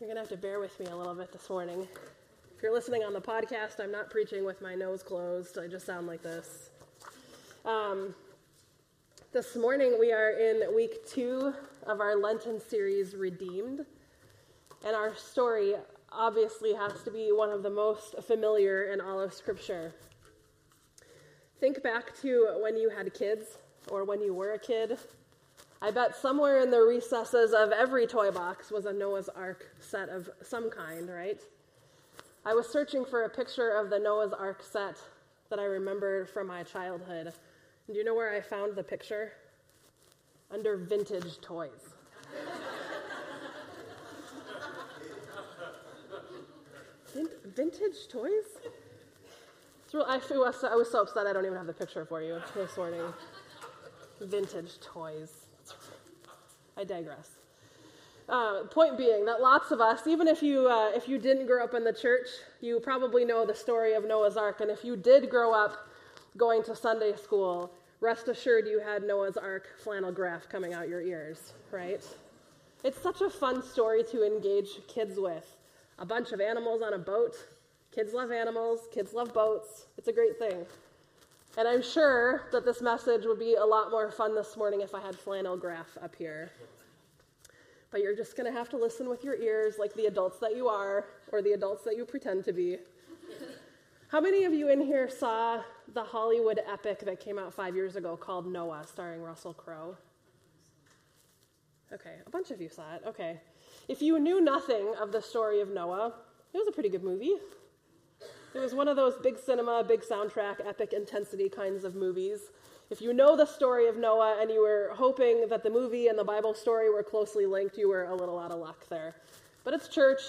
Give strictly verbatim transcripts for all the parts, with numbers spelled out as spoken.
You're going to have to bear with me a little bit this morning. If you're listening on the podcast, I'm not preaching with my nose closed. I just sound like this. Um, this morning we are in week two of our Lenten series, Redeemed. And our story obviously has to be one of the most familiar in all of Scripture. Think back to when you had kids or when you were a kid. I bet somewhere in the recesses of every toy box was a Noah's Ark set of some kind, right? I was searching for a picture of the Noah's Ark set that I remembered from my childhood. And do you know where I found the picture? Under vintage toys. Vintage toys? I was so upset I don't even have the picture for you this morning. Vintage toys. I digress. Uh, point being that lots of us, even if you uh, if you didn't grow up in the church, you probably know the story of Noah's Ark. And if you did grow up going to Sunday school, rest assured you had Noah's Ark flannel graph coming out your ears, right? It's such a fun story to engage kids with. A bunch of animals on a boat. Kids love animals. Kids love boats. It's a great thing. And I'm sure that this message would be a lot more fun this morning if I had flannel graph up here. But you're just going to have to listen with your ears like the adults that you are or the adults that you pretend to be. How many of you in here saw the Hollywood epic that came out five years ago called Noah, starring Russell Crowe? Okay, a bunch of you saw it. Okay. If you knew nothing of the story of Noah, it was a pretty good movie. It was one of those big cinema, big soundtrack, epic intensity kinds of movies. If you know the story of Noah and you were hoping that the movie and the Bible story were closely linked, you were a little out of luck there. But it's church.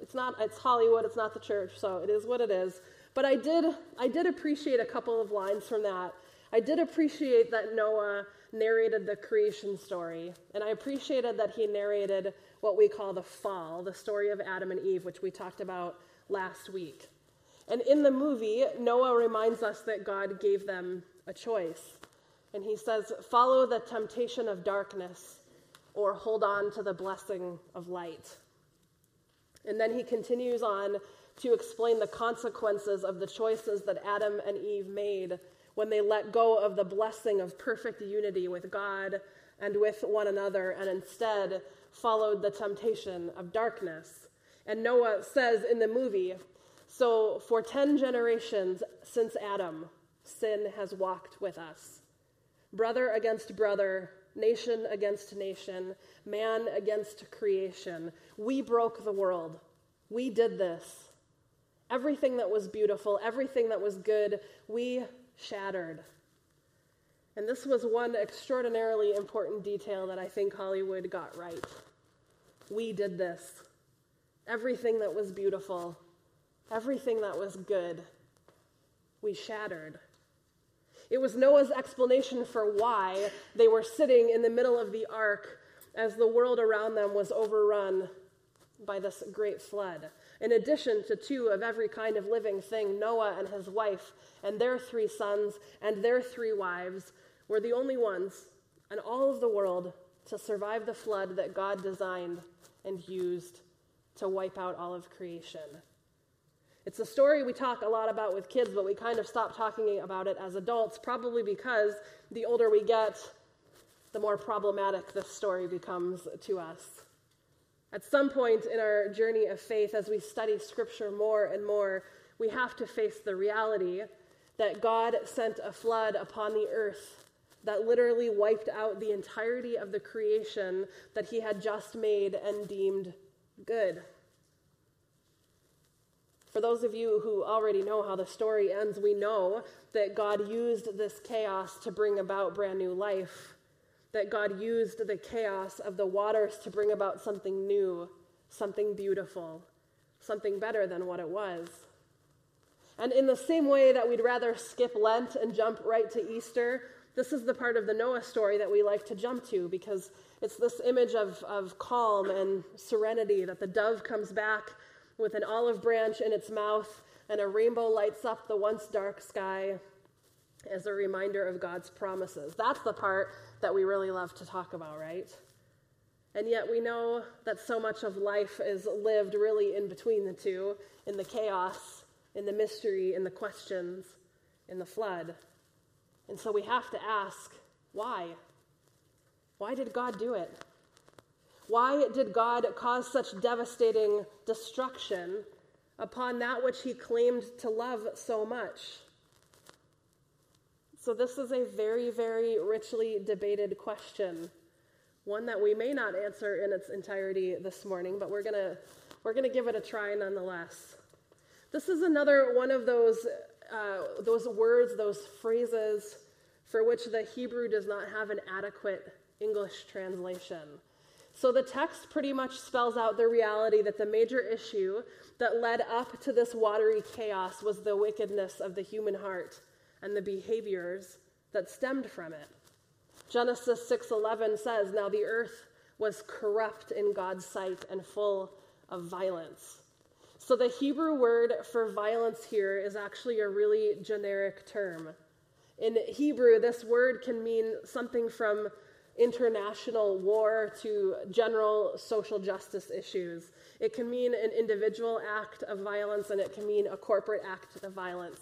It's not. It's Hollywood. It's not the church, so it is what it is. But I did, I did appreciate a couple of lines from that. I did appreciate that Noah narrated the creation story, and I appreciated that he narrated what we call the fall, the story of Adam and Eve, which we talked about last week. And in the movie, Noah reminds us that God gave them a choice. And he says, follow the temptation of darkness or hold on to the blessing of light. And then he continues on to explain the consequences of the choices that Adam and Eve made when they let go of the blessing of perfect unity with God and with one another and instead followed the temptation of darkness. And Noah says in the movie, so for ten generations since Adam, sin has walked with us. Brother against brother, nation against nation, man against creation. We broke the world. We did this. Everything that was beautiful, everything that was good, we shattered. And this was one extraordinarily important detail that I think Hollywood got right. We did this. Everything that was beautiful, everything that was good, we shattered. It was Noah's explanation for why they were sitting in the middle of the ark as the world around them was overrun by this great flood. In addition to two of every kind of living thing, Noah and his wife and their three sons and their three wives were the only ones in all of the world to survive the flood that God designed and used to wipe out all of creation. It's a story we talk a lot about with kids, but we kind of stop talking about it as adults, probably because the older we get, the more problematic this story becomes to us. At some point in our journey of faith, as we study Scripture more and more, we have to face the reality that God sent a flood upon the earth that literally wiped out the entirety of the creation that he had just made and deemed good. For those of you who already know how the story ends, we know that God used this chaos to bring about brand new life, that God used the chaos of the waters to bring about something new, something beautiful, something better than what it was. And in the same way that we'd rather skip Lent and jump right to Easter, this is the part of the Noah story that we like to jump to because it's this image of, of calm and serenity that the dove comes back with an olive branch in its mouth, and a rainbow lights up the once dark sky as a reminder of God's promises. That's the part that we really love to talk about, right? And yet we know that so much of life is lived really in between the two, in the chaos, in the mystery, in the questions, in the flood. And so we have to ask, why? Why did God do it? Why did God cause such devastating destruction upon that which he claimed to love so much? So this is a very, very richly debated question, one that we may not answer in its entirety this morning, but we're gonna we're gonna give it a try nonetheless. This is another one of those uh, those words, those phrases for which the Hebrew does not have an adequate English translation. So the text pretty much spells out the reality that the major issue that led up to this watery chaos was the wickedness of the human heart and the behaviors that stemmed from it. Genesis six eleven says, "Now the earth was corrupt in God's sight and full of violence." So the Hebrew word for violence here is actually a really generic term. In Hebrew, this word can mean something from international war to general social justice issues. It can mean an individual act of violence, and it can mean a corporate act of violence.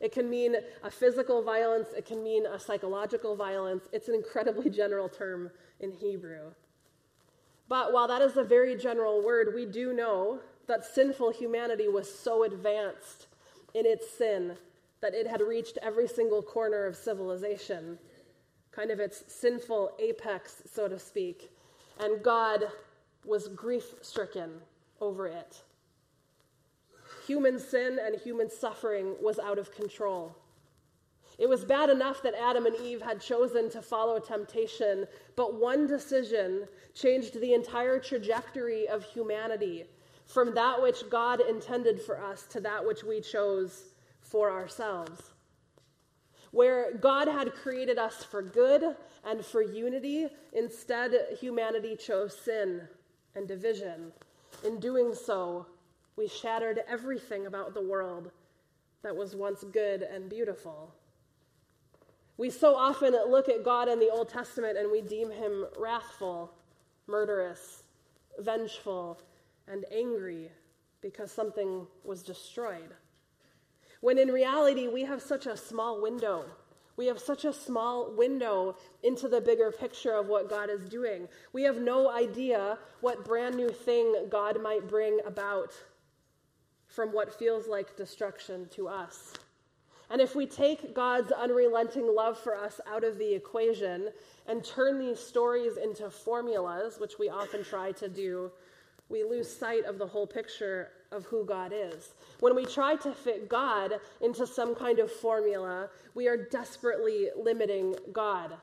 It can mean a physical violence. It can mean a psychological violence. It's an incredibly general term in Hebrew. But while that is a very general word, we do know that sinful humanity was so advanced in its sin that it had reached every single corner of civilization, kind of its sinful apex, so to speak. And God was grief-stricken over it. Human sin and human suffering was out of control. It was bad enough that Adam and Eve had chosen to follow temptation, but one decision changed the entire trajectory of humanity from that which God intended for us to that which we chose for ourselves. Where God had created us for good and for unity, instead humanity chose sin and division. In doing so, we shattered everything about the world that was once good and beautiful. We so often look at God in the Old Testament and we deem him wrathful, murderous, vengeful, and angry because something was destroyed. When in reality, we have such a small window. We have such a small window into the bigger picture of what God is doing. We have no idea what brand new thing God might bring about from what feels like destruction to us. And if we take God's unrelenting love for us out of the equation and turn these stories into formulas, which we often try to do, we lose sight of the whole picture of who God is. When we try to fit God into some kind of formula, we are desperately limiting God.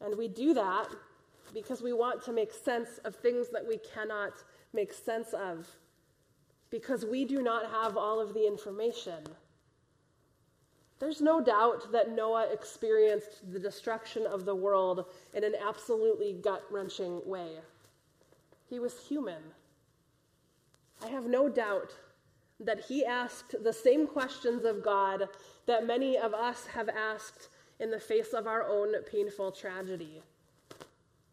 And we do that because we want to make sense of things that we cannot make sense of, because we do not have all of the information. There's no doubt that Noah experienced the destruction of the world in an absolutely gut-wrenching way. He was human. I have no doubt that he asked the same questions of God that many of us have asked in the face of our own painful tragedy.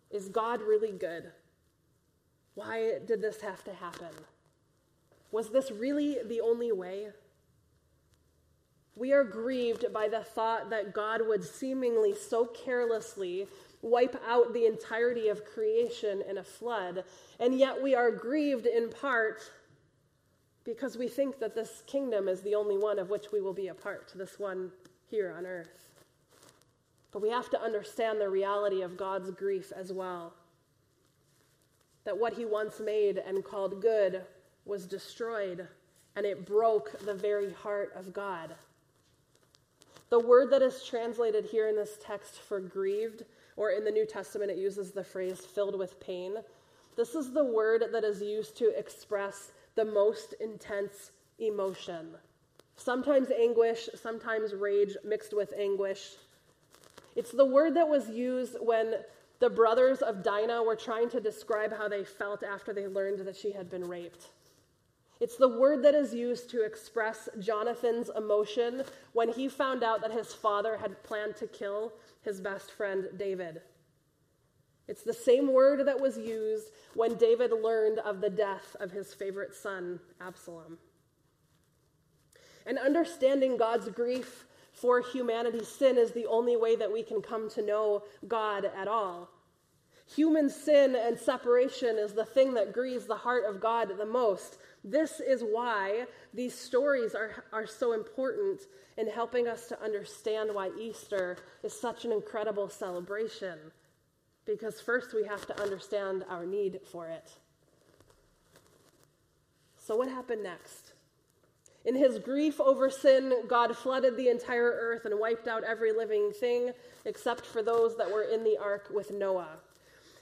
Is God really good? Why did this have to happen? Was this really the only way? We are grieved by the thought that God would seemingly so carelessly wipe out the entirety of creation in a flood, and yet we are grieved in part because we think that this kingdom is the only one of which we will be a part, this one here on earth. But we have to understand the reality of God's grief as well, that what he once made and called good was destroyed, and it broke the very heart of God. The word that is translated here in this text for grieved, or in the New Testament, it uses the phrase filled with pain. This is the word that is used to express the most intense emotion. Sometimes anguish, sometimes rage mixed with anguish. It's the word that was used when the brothers of Dinah were trying to describe how they felt after they learned that she had been raped. It's the word that is used to express Jonathan's emotion when he found out that his father had planned to kill his best friend, David. It's the same word that was used when David learned of the death of his favorite son, Absalom. And understanding God's grief for humanity's sin is the only way that we can come to know God at all. Human sin and separation is the thing that grieves the heart of God the most. This is why these stories are, are so important in helping us to understand why Easter is such an incredible celebration. Because first we have to understand our need for it. So what happened next? In his grief over sin, God flooded the entire earth and wiped out every living thing except for those that were in the ark with Noah.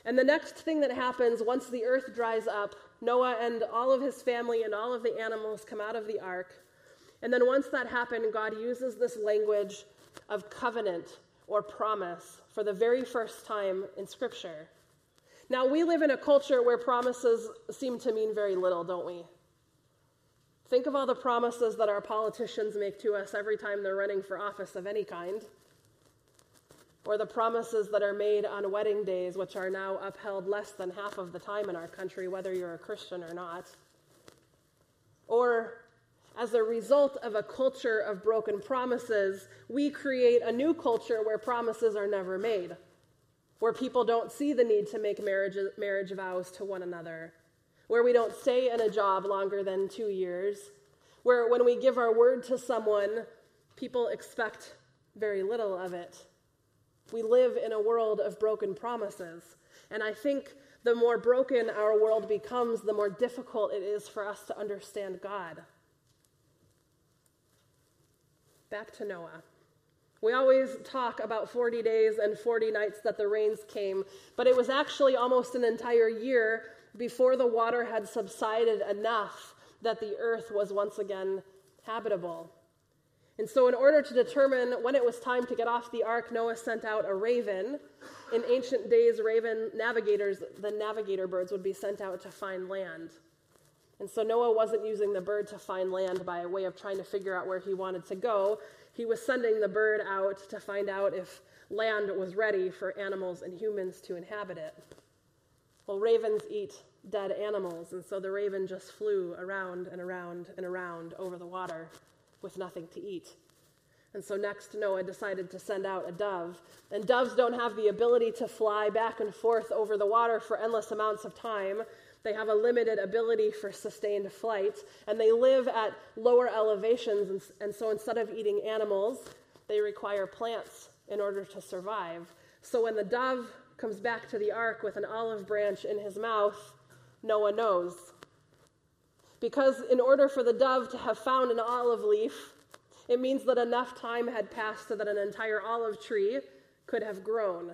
And the next thing that happens, once the earth dries up, Noah and all of his family and all of the animals come out of the ark. And then once that happened, God uses this language of covenant or promise for the very first time in Scripture. Now, we live in a culture where promises seem to mean very little, don't we? Think of all the promises that our politicians make to us every time they're running for office of any kind. Or the promises that are made on wedding days, which are now upheld less than half of the time in our country, whether you're a Christian or not. Or, as a result of a culture of broken promises, we create a new culture where promises are never made, where people don't see the need to make marriage, marriage vows to one another, where we don't stay in a job longer than two years, where when we give our word to someone, people expect very little of it. We live in a world of broken promises, and I think the more broken our world becomes, the more difficult it is for us to understand God. Back to Noah. We always talk about forty days and forty nights that the rains came, but it was actually almost an entire year before the water had subsided enough that the earth was once again habitable. And so in order to determine when it was time to get off the ark, Noah sent out a raven. In ancient days, raven navigators, the navigator birds, would be sent out to find land. And so Noah wasn't using the bird to find land by way of trying to figure out where he wanted to go. He was sending the bird out to find out if land was ready for animals and humans to inhabit it. Well, ravens eat dead animals, and so the raven just flew around and around and around over the water with nothing to eat. And so next, Noah decided to send out a dove. And doves don't have the ability to fly back and forth over the water for endless amounts of time. They have a limited ability for sustained flight, and they live at lower elevations. And, and so instead of eating animals, they require plants in order to survive. So when the dove comes back to the ark with an olive branch in his mouth, Noah knows. Because in order for the dove to have found an olive leaf, it means that enough time had passed so that an entire olive tree could have grown.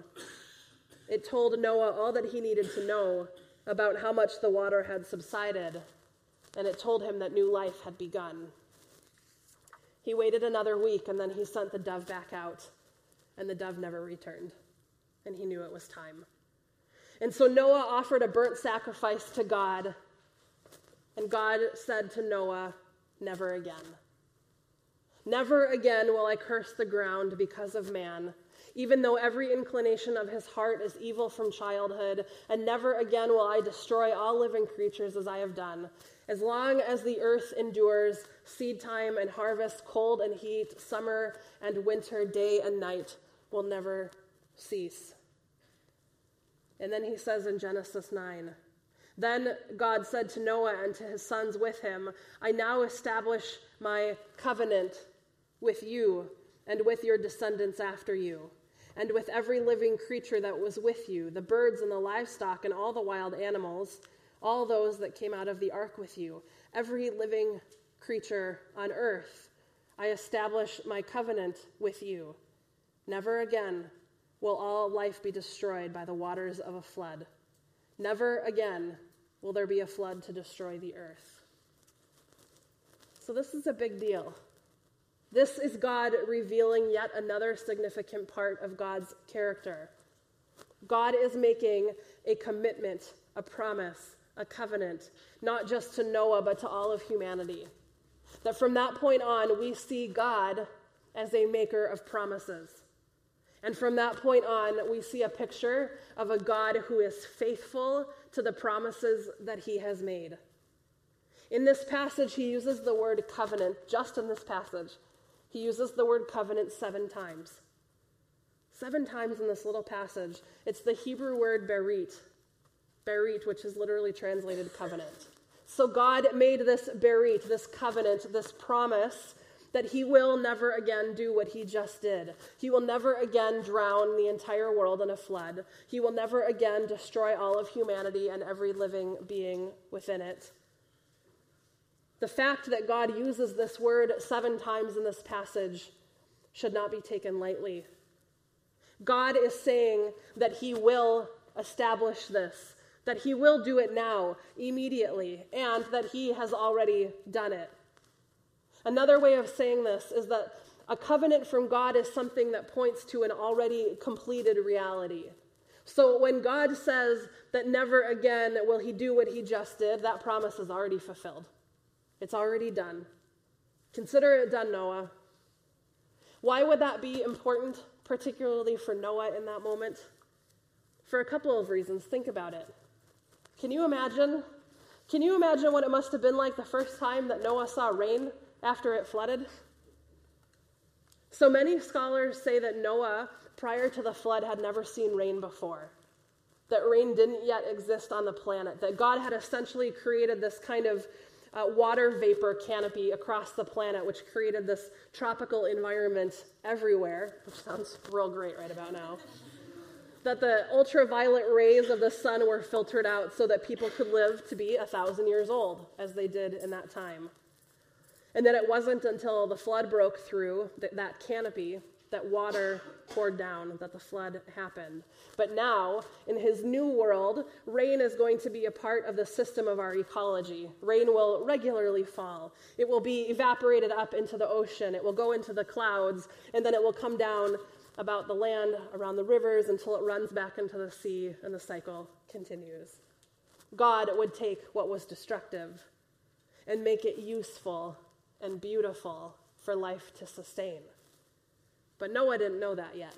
It told Noah all that he needed to know about how much the water had subsided, and it told him that new life had begun. He waited another week, and then he sent the dove back out, and the dove never returned, and he knew it was time. And so Noah offered a burnt sacrifice to God, and God said to Noah, "Never again. Never again will I curse the ground because of man, even though every inclination of his heart is evil from childhood, and never again will I destroy all living creatures as I have done. As long as the earth endures, seed time and harvest, cold and heat, summer and winter, day and night will never cease." And then he says in Genesis nine, "Then God said to Noah and to his sons with him, I now establish my covenant with you and with your descendants after you, and with every living creature that was with you, the birds and the livestock and all the wild animals, all those that came out of the ark with you, every living creature on earth. I establish my covenant with you. Never again will all life be destroyed by the waters of a flood. Never again will there be a flood to destroy the earth." So this is a big deal. This is God revealing yet another significant part of God's character. God is making a commitment, a promise, a covenant, not just to Noah, but to all of humanity. That from that point on, we see God as a maker of promises. And from that point on, we see a picture of a God who is faithful to the promises that he has made. In this passage, he uses the word covenant, just in this passage. He uses the word covenant seven times. Seven times in this little passage. It's the Hebrew word berit, berit, which is literally translated covenant. So God made this berit, this covenant, this promise that he will never again do what he just did. He will never again drown the entire world in a flood. He will never again destroy all of humanity and every living being within it. The fact that God uses this word seven times in this passage should not be taken lightly. God is saying that he will establish this, that he will do it now, immediately, and that he has already done it. Another way of saying this is that a covenant from God is something that points to an already completed reality. So when God says that never again will he do what he just did, that promise is already fulfilled. It's already done. Consider it done, Noah. Why would that be important, particularly for Noah in that moment? For a couple of reasons. Think about it. Can you imagine? Can you imagine what it must have been like the first time that Noah saw rain after it flooded? So many scholars say that Noah, prior to the flood, had never seen rain before, that rain didn't yet exist on the planet, that God had essentially created this kind of uh, water vapor canopy across the planet, which created this tropical environment everywhere, which sounds real great right about now, that the ultraviolet rays of the sun were filtered out so that people could live to be a thousand years old, as they did in that time. And that it wasn't until the flood broke through that, that canopy, that water poured down, that the flood happened. But now, in his new world, rain is going to be a part of the system of our ecology. Rain will regularly fall. It will be evaporated up into the ocean. It will go into the clouds, and then it will come down about the land, around the rivers, until it runs back into the sea, and the cycle continues. God would take what was destructive and make it useful and beautiful for life to sustain. But Noah didn't know that yet.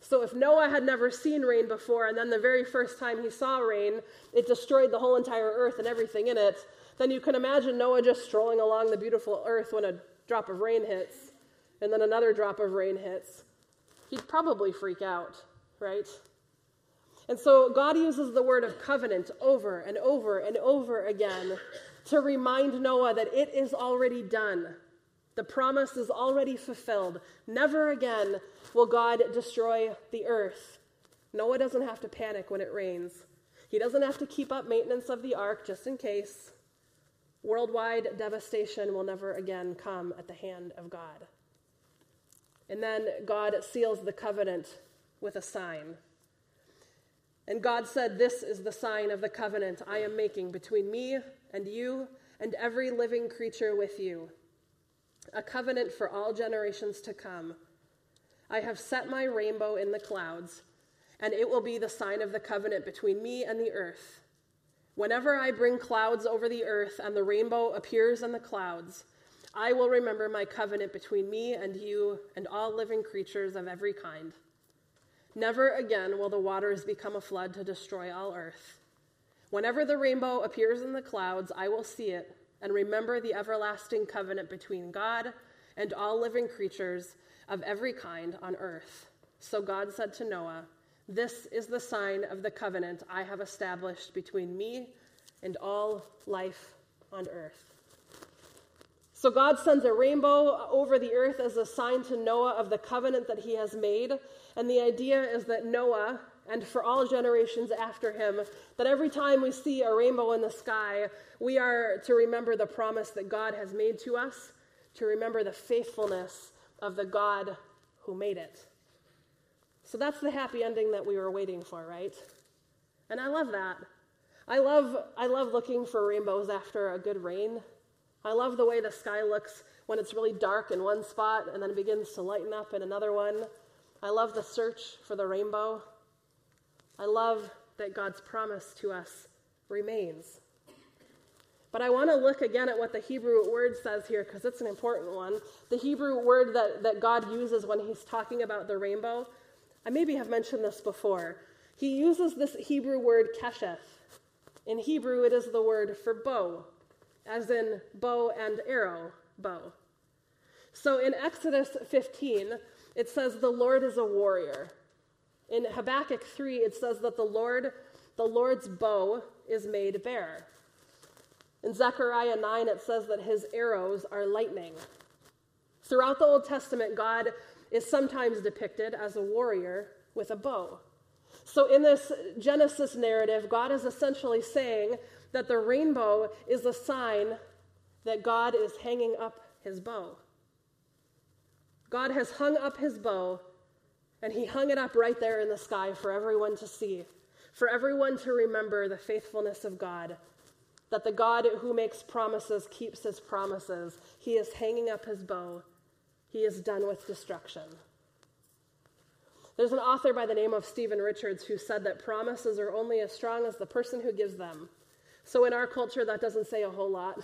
So if Noah had never seen rain before, and then the very first time he saw rain, it destroyed the whole entire earth and everything in it, then you can imagine Noah just strolling along the beautiful earth when a drop of rain hits, and then another drop of rain hits. He'd probably freak out, right? And so God uses the word of covenant over and over and over again to remind Noah that it is already done. The promise is already fulfilled. Never again will God destroy the earth. Noah doesn't have to panic when it rains. He doesn't have to keep up maintenance of the ark just in case. Worldwide devastation will never again come at the hand of God. And then God seals the covenant with a sign. And God said, "This is the sign of the covenant I am making between me and you and every living creature with you, a covenant for all generations to come. I have set my rainbow in the clouds, and it will be the sign of the covenant between me and the earth. Whenever I bring clouds over the earth and the rainbow appears in the clouds, I will remember my covenant between me and you and all living creatures of every kind. Never again will the waters become a flood to destroy all earth. Whenever the rainbow appears in the clouds, I will see it and remember the everlasting covenant between God and all living creatures of every kind on earth." So God said to Noah, "This is the sign of the covenant I have established between me and all life on earth." So God sends a rainbow over the earth as a sign to Noah of the covenant that he has made. And the idea is that Noah, and for all generations after him, that every time we see a rainbow in the sky, we are to remember the promise that God has made to us, to remember the faithfulness of the God who made it. So that's the happy ending that we were waiting for, right? And I love that. I love, I love looking for rainbows after a good rain. I love the way the sky looks when it's really dark in one spot and then begins to lighten up in another one. I love the search for the rainbow. I love that God's promise to us remains. But I want to look again at what the Hebrew word says here, because it's an important one. The Hebrew word that, that God uses when he's talking about the rainbow I maybe have mentioned this before. He uses this Hebrew word kesheth. In Hebrew, it is the word for bow, as in bow and arrow, bow. So in Exodus fifteen, it says the Lord is a warrior. In Habakkuk three, it says that the Lord, the Lord's bow is made bare. In Zechariah nine, it says that his arrows are lightning. Throughout the Old Testament, God is sometimes depicted as a warrior with a bow. So in this Genesis narrative, God is essentially saying that the rainbow is a sign that God is hanging up his bow. God has hung up his bow, and he hung it up right there in the sky for everyone to see, for everyone to remember the faithfulness of God, that the God who makes promises keeps his promises. He is hanging up his bow. He is done with destruction. There's an author by the name of Stephen Richards who said that promises are only as strong as the person who gives them. So in our culture, that doesn't say a whole lot.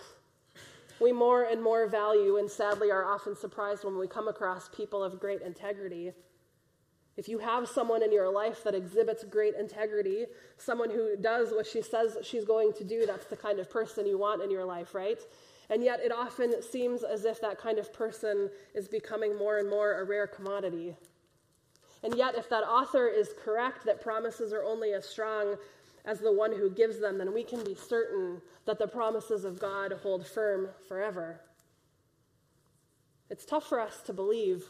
We more and more value and sadly are often surprised when we come across people of great integrity. If you have someone in your life that exhibits great integrity, someone who does what she says she's going to do, that's the kind of person you want in your life, right? And yet it often seems as if that kind of person is becoming more and more a rare commodity. And yet if that author is correct that promises are only as strong as the one who gives them, then we can be certain that the promises of God hold firm forever. It's tough for us to believe,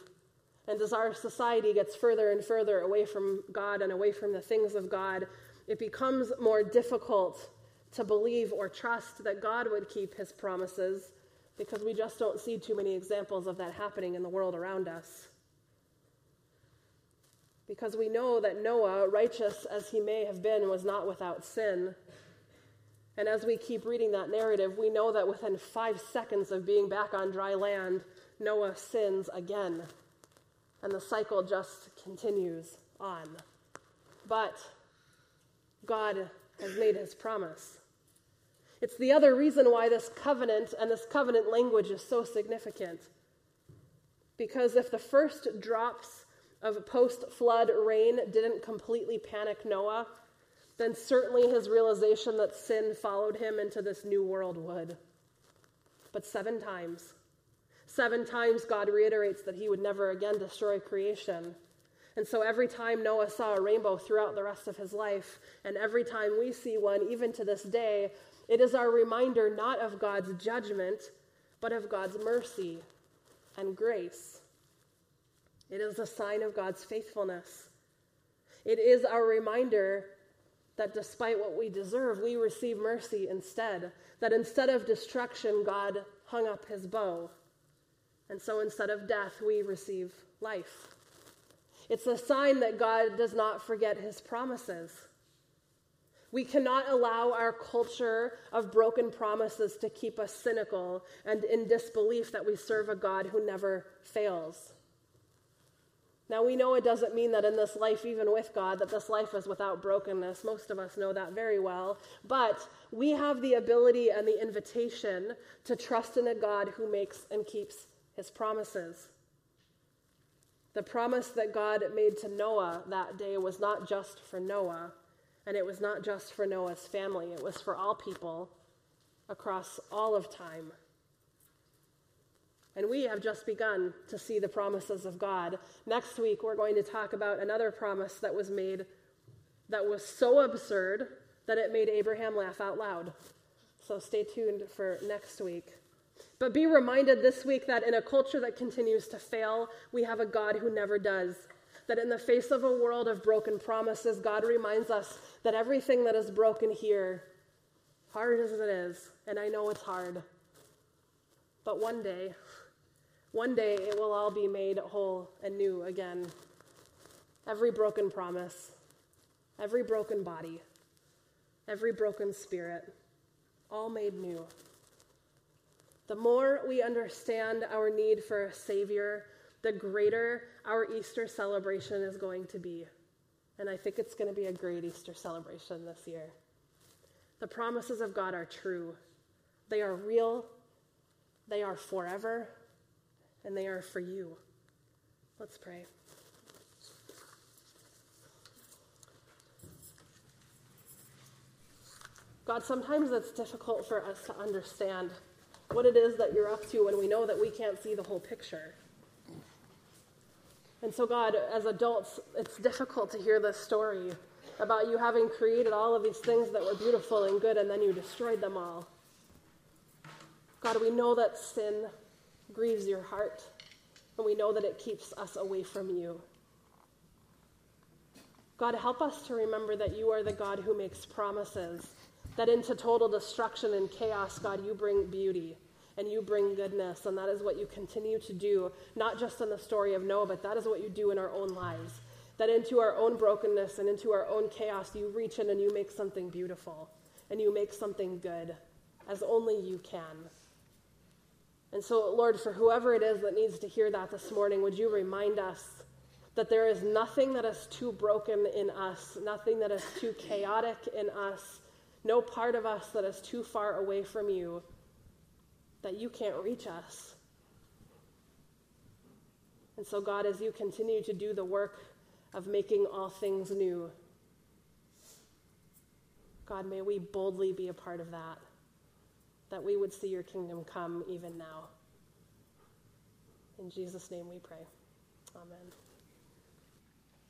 and as our society gets further and further away from God and away from the things of God, it becomes more difficult to believe or trust that God would keep his promises, because we just don't see too many examples of that happening in the world around us. Because we know that Noah, righteous as he may have been, was not without sin. And as we keep reading that narrative, we know that within five seconds of being back on dry land, Noah sins again. And the cycle just continues on. But God has made his promise. It's the other reason why this covenant and this covenant language is so significant. Because if the first drops of post-flood rain didn't completely panic Noah, then certainly his realization that sin followed him into this new world would. But seven times, seven times God reiterates that he would never again destroy creation. And so every time Noah saw a rainbow throughout the rest of his life, and every time we see one, even to this day, it is our reminder not of God's judgment, but of God's mercy and grace. It is a sign of God's faithfulness. It is our reminder that despite what we deserve, we receive mercy instead. That instead of destruction, God hung up his bow. And so instead of death, we receive life. It's a sign that God does not forget his promises. We cannot allow our culture of broken promises to keep us cynical and in disbelief that we serve a God who never fails. Now, we know it doesn't mean that in this life, even with God, that this life is without brokenness. Most of us know that very well. But we have the ability and the invitation to trust in a God who makes and keeps his promises. The promise that God made to Noah that day was not just for Noah, and it was not just for Noah's family. It was for all people across all of time. And we have just begun to see the promises of God. Next week, we're going to talk about another promise that was made that was so absurd that it made Abraham laugh out loud. So stay tuned for next week. But be reminded this week that in a culture that continues to fail, we have a God who never does. That in the face of a world of broken promises, God reminds us that everything that is broken here, hard as it is, and I know it's hard, but one day, One day it will all be made whole and new again. Every broken promise, every broken body, every broken spirit, all made new. The more we understand our need for a Savior, the greater our Easter celebration is going to be. And I think it's going to be a great Easter celebration this year. The promises of God are true. They are real. They are forever. And they are for you. Let's pray. God, sometimes it's difficult for us to understand what it is that you're up to when we know that we can't see the whole picture. And so, God, as adults, it's difficult to hear this story about you having created all of these things that were beautiful and good, and then you destroyed them all. God, we know that sin grieves your heart, and we know that it keeps us away from you. God, help us to remember that you are the God who makes promises, that into total destruction and chaos, God, you bring beauty and you bring goodness, and that is what you continue to do, not just in the story of Noah, but that is what you do in our own lives, that into our own brokenness and into our own chaos, you reach in and you make something beautiful and you make something good, as only you can. And so, Lord, for whoever it is that needs to hear that this morning, would you remind us that there is nothing that is too broken in us, nothing that is too chaotic in us, no part of us that is too far away from you, that you can't reach us. And so, God, as you continue to do the work of making all things new, God, may we boldly be a part of that, that we would see your kingdom come even now. In Jesus' name we pray. Amen.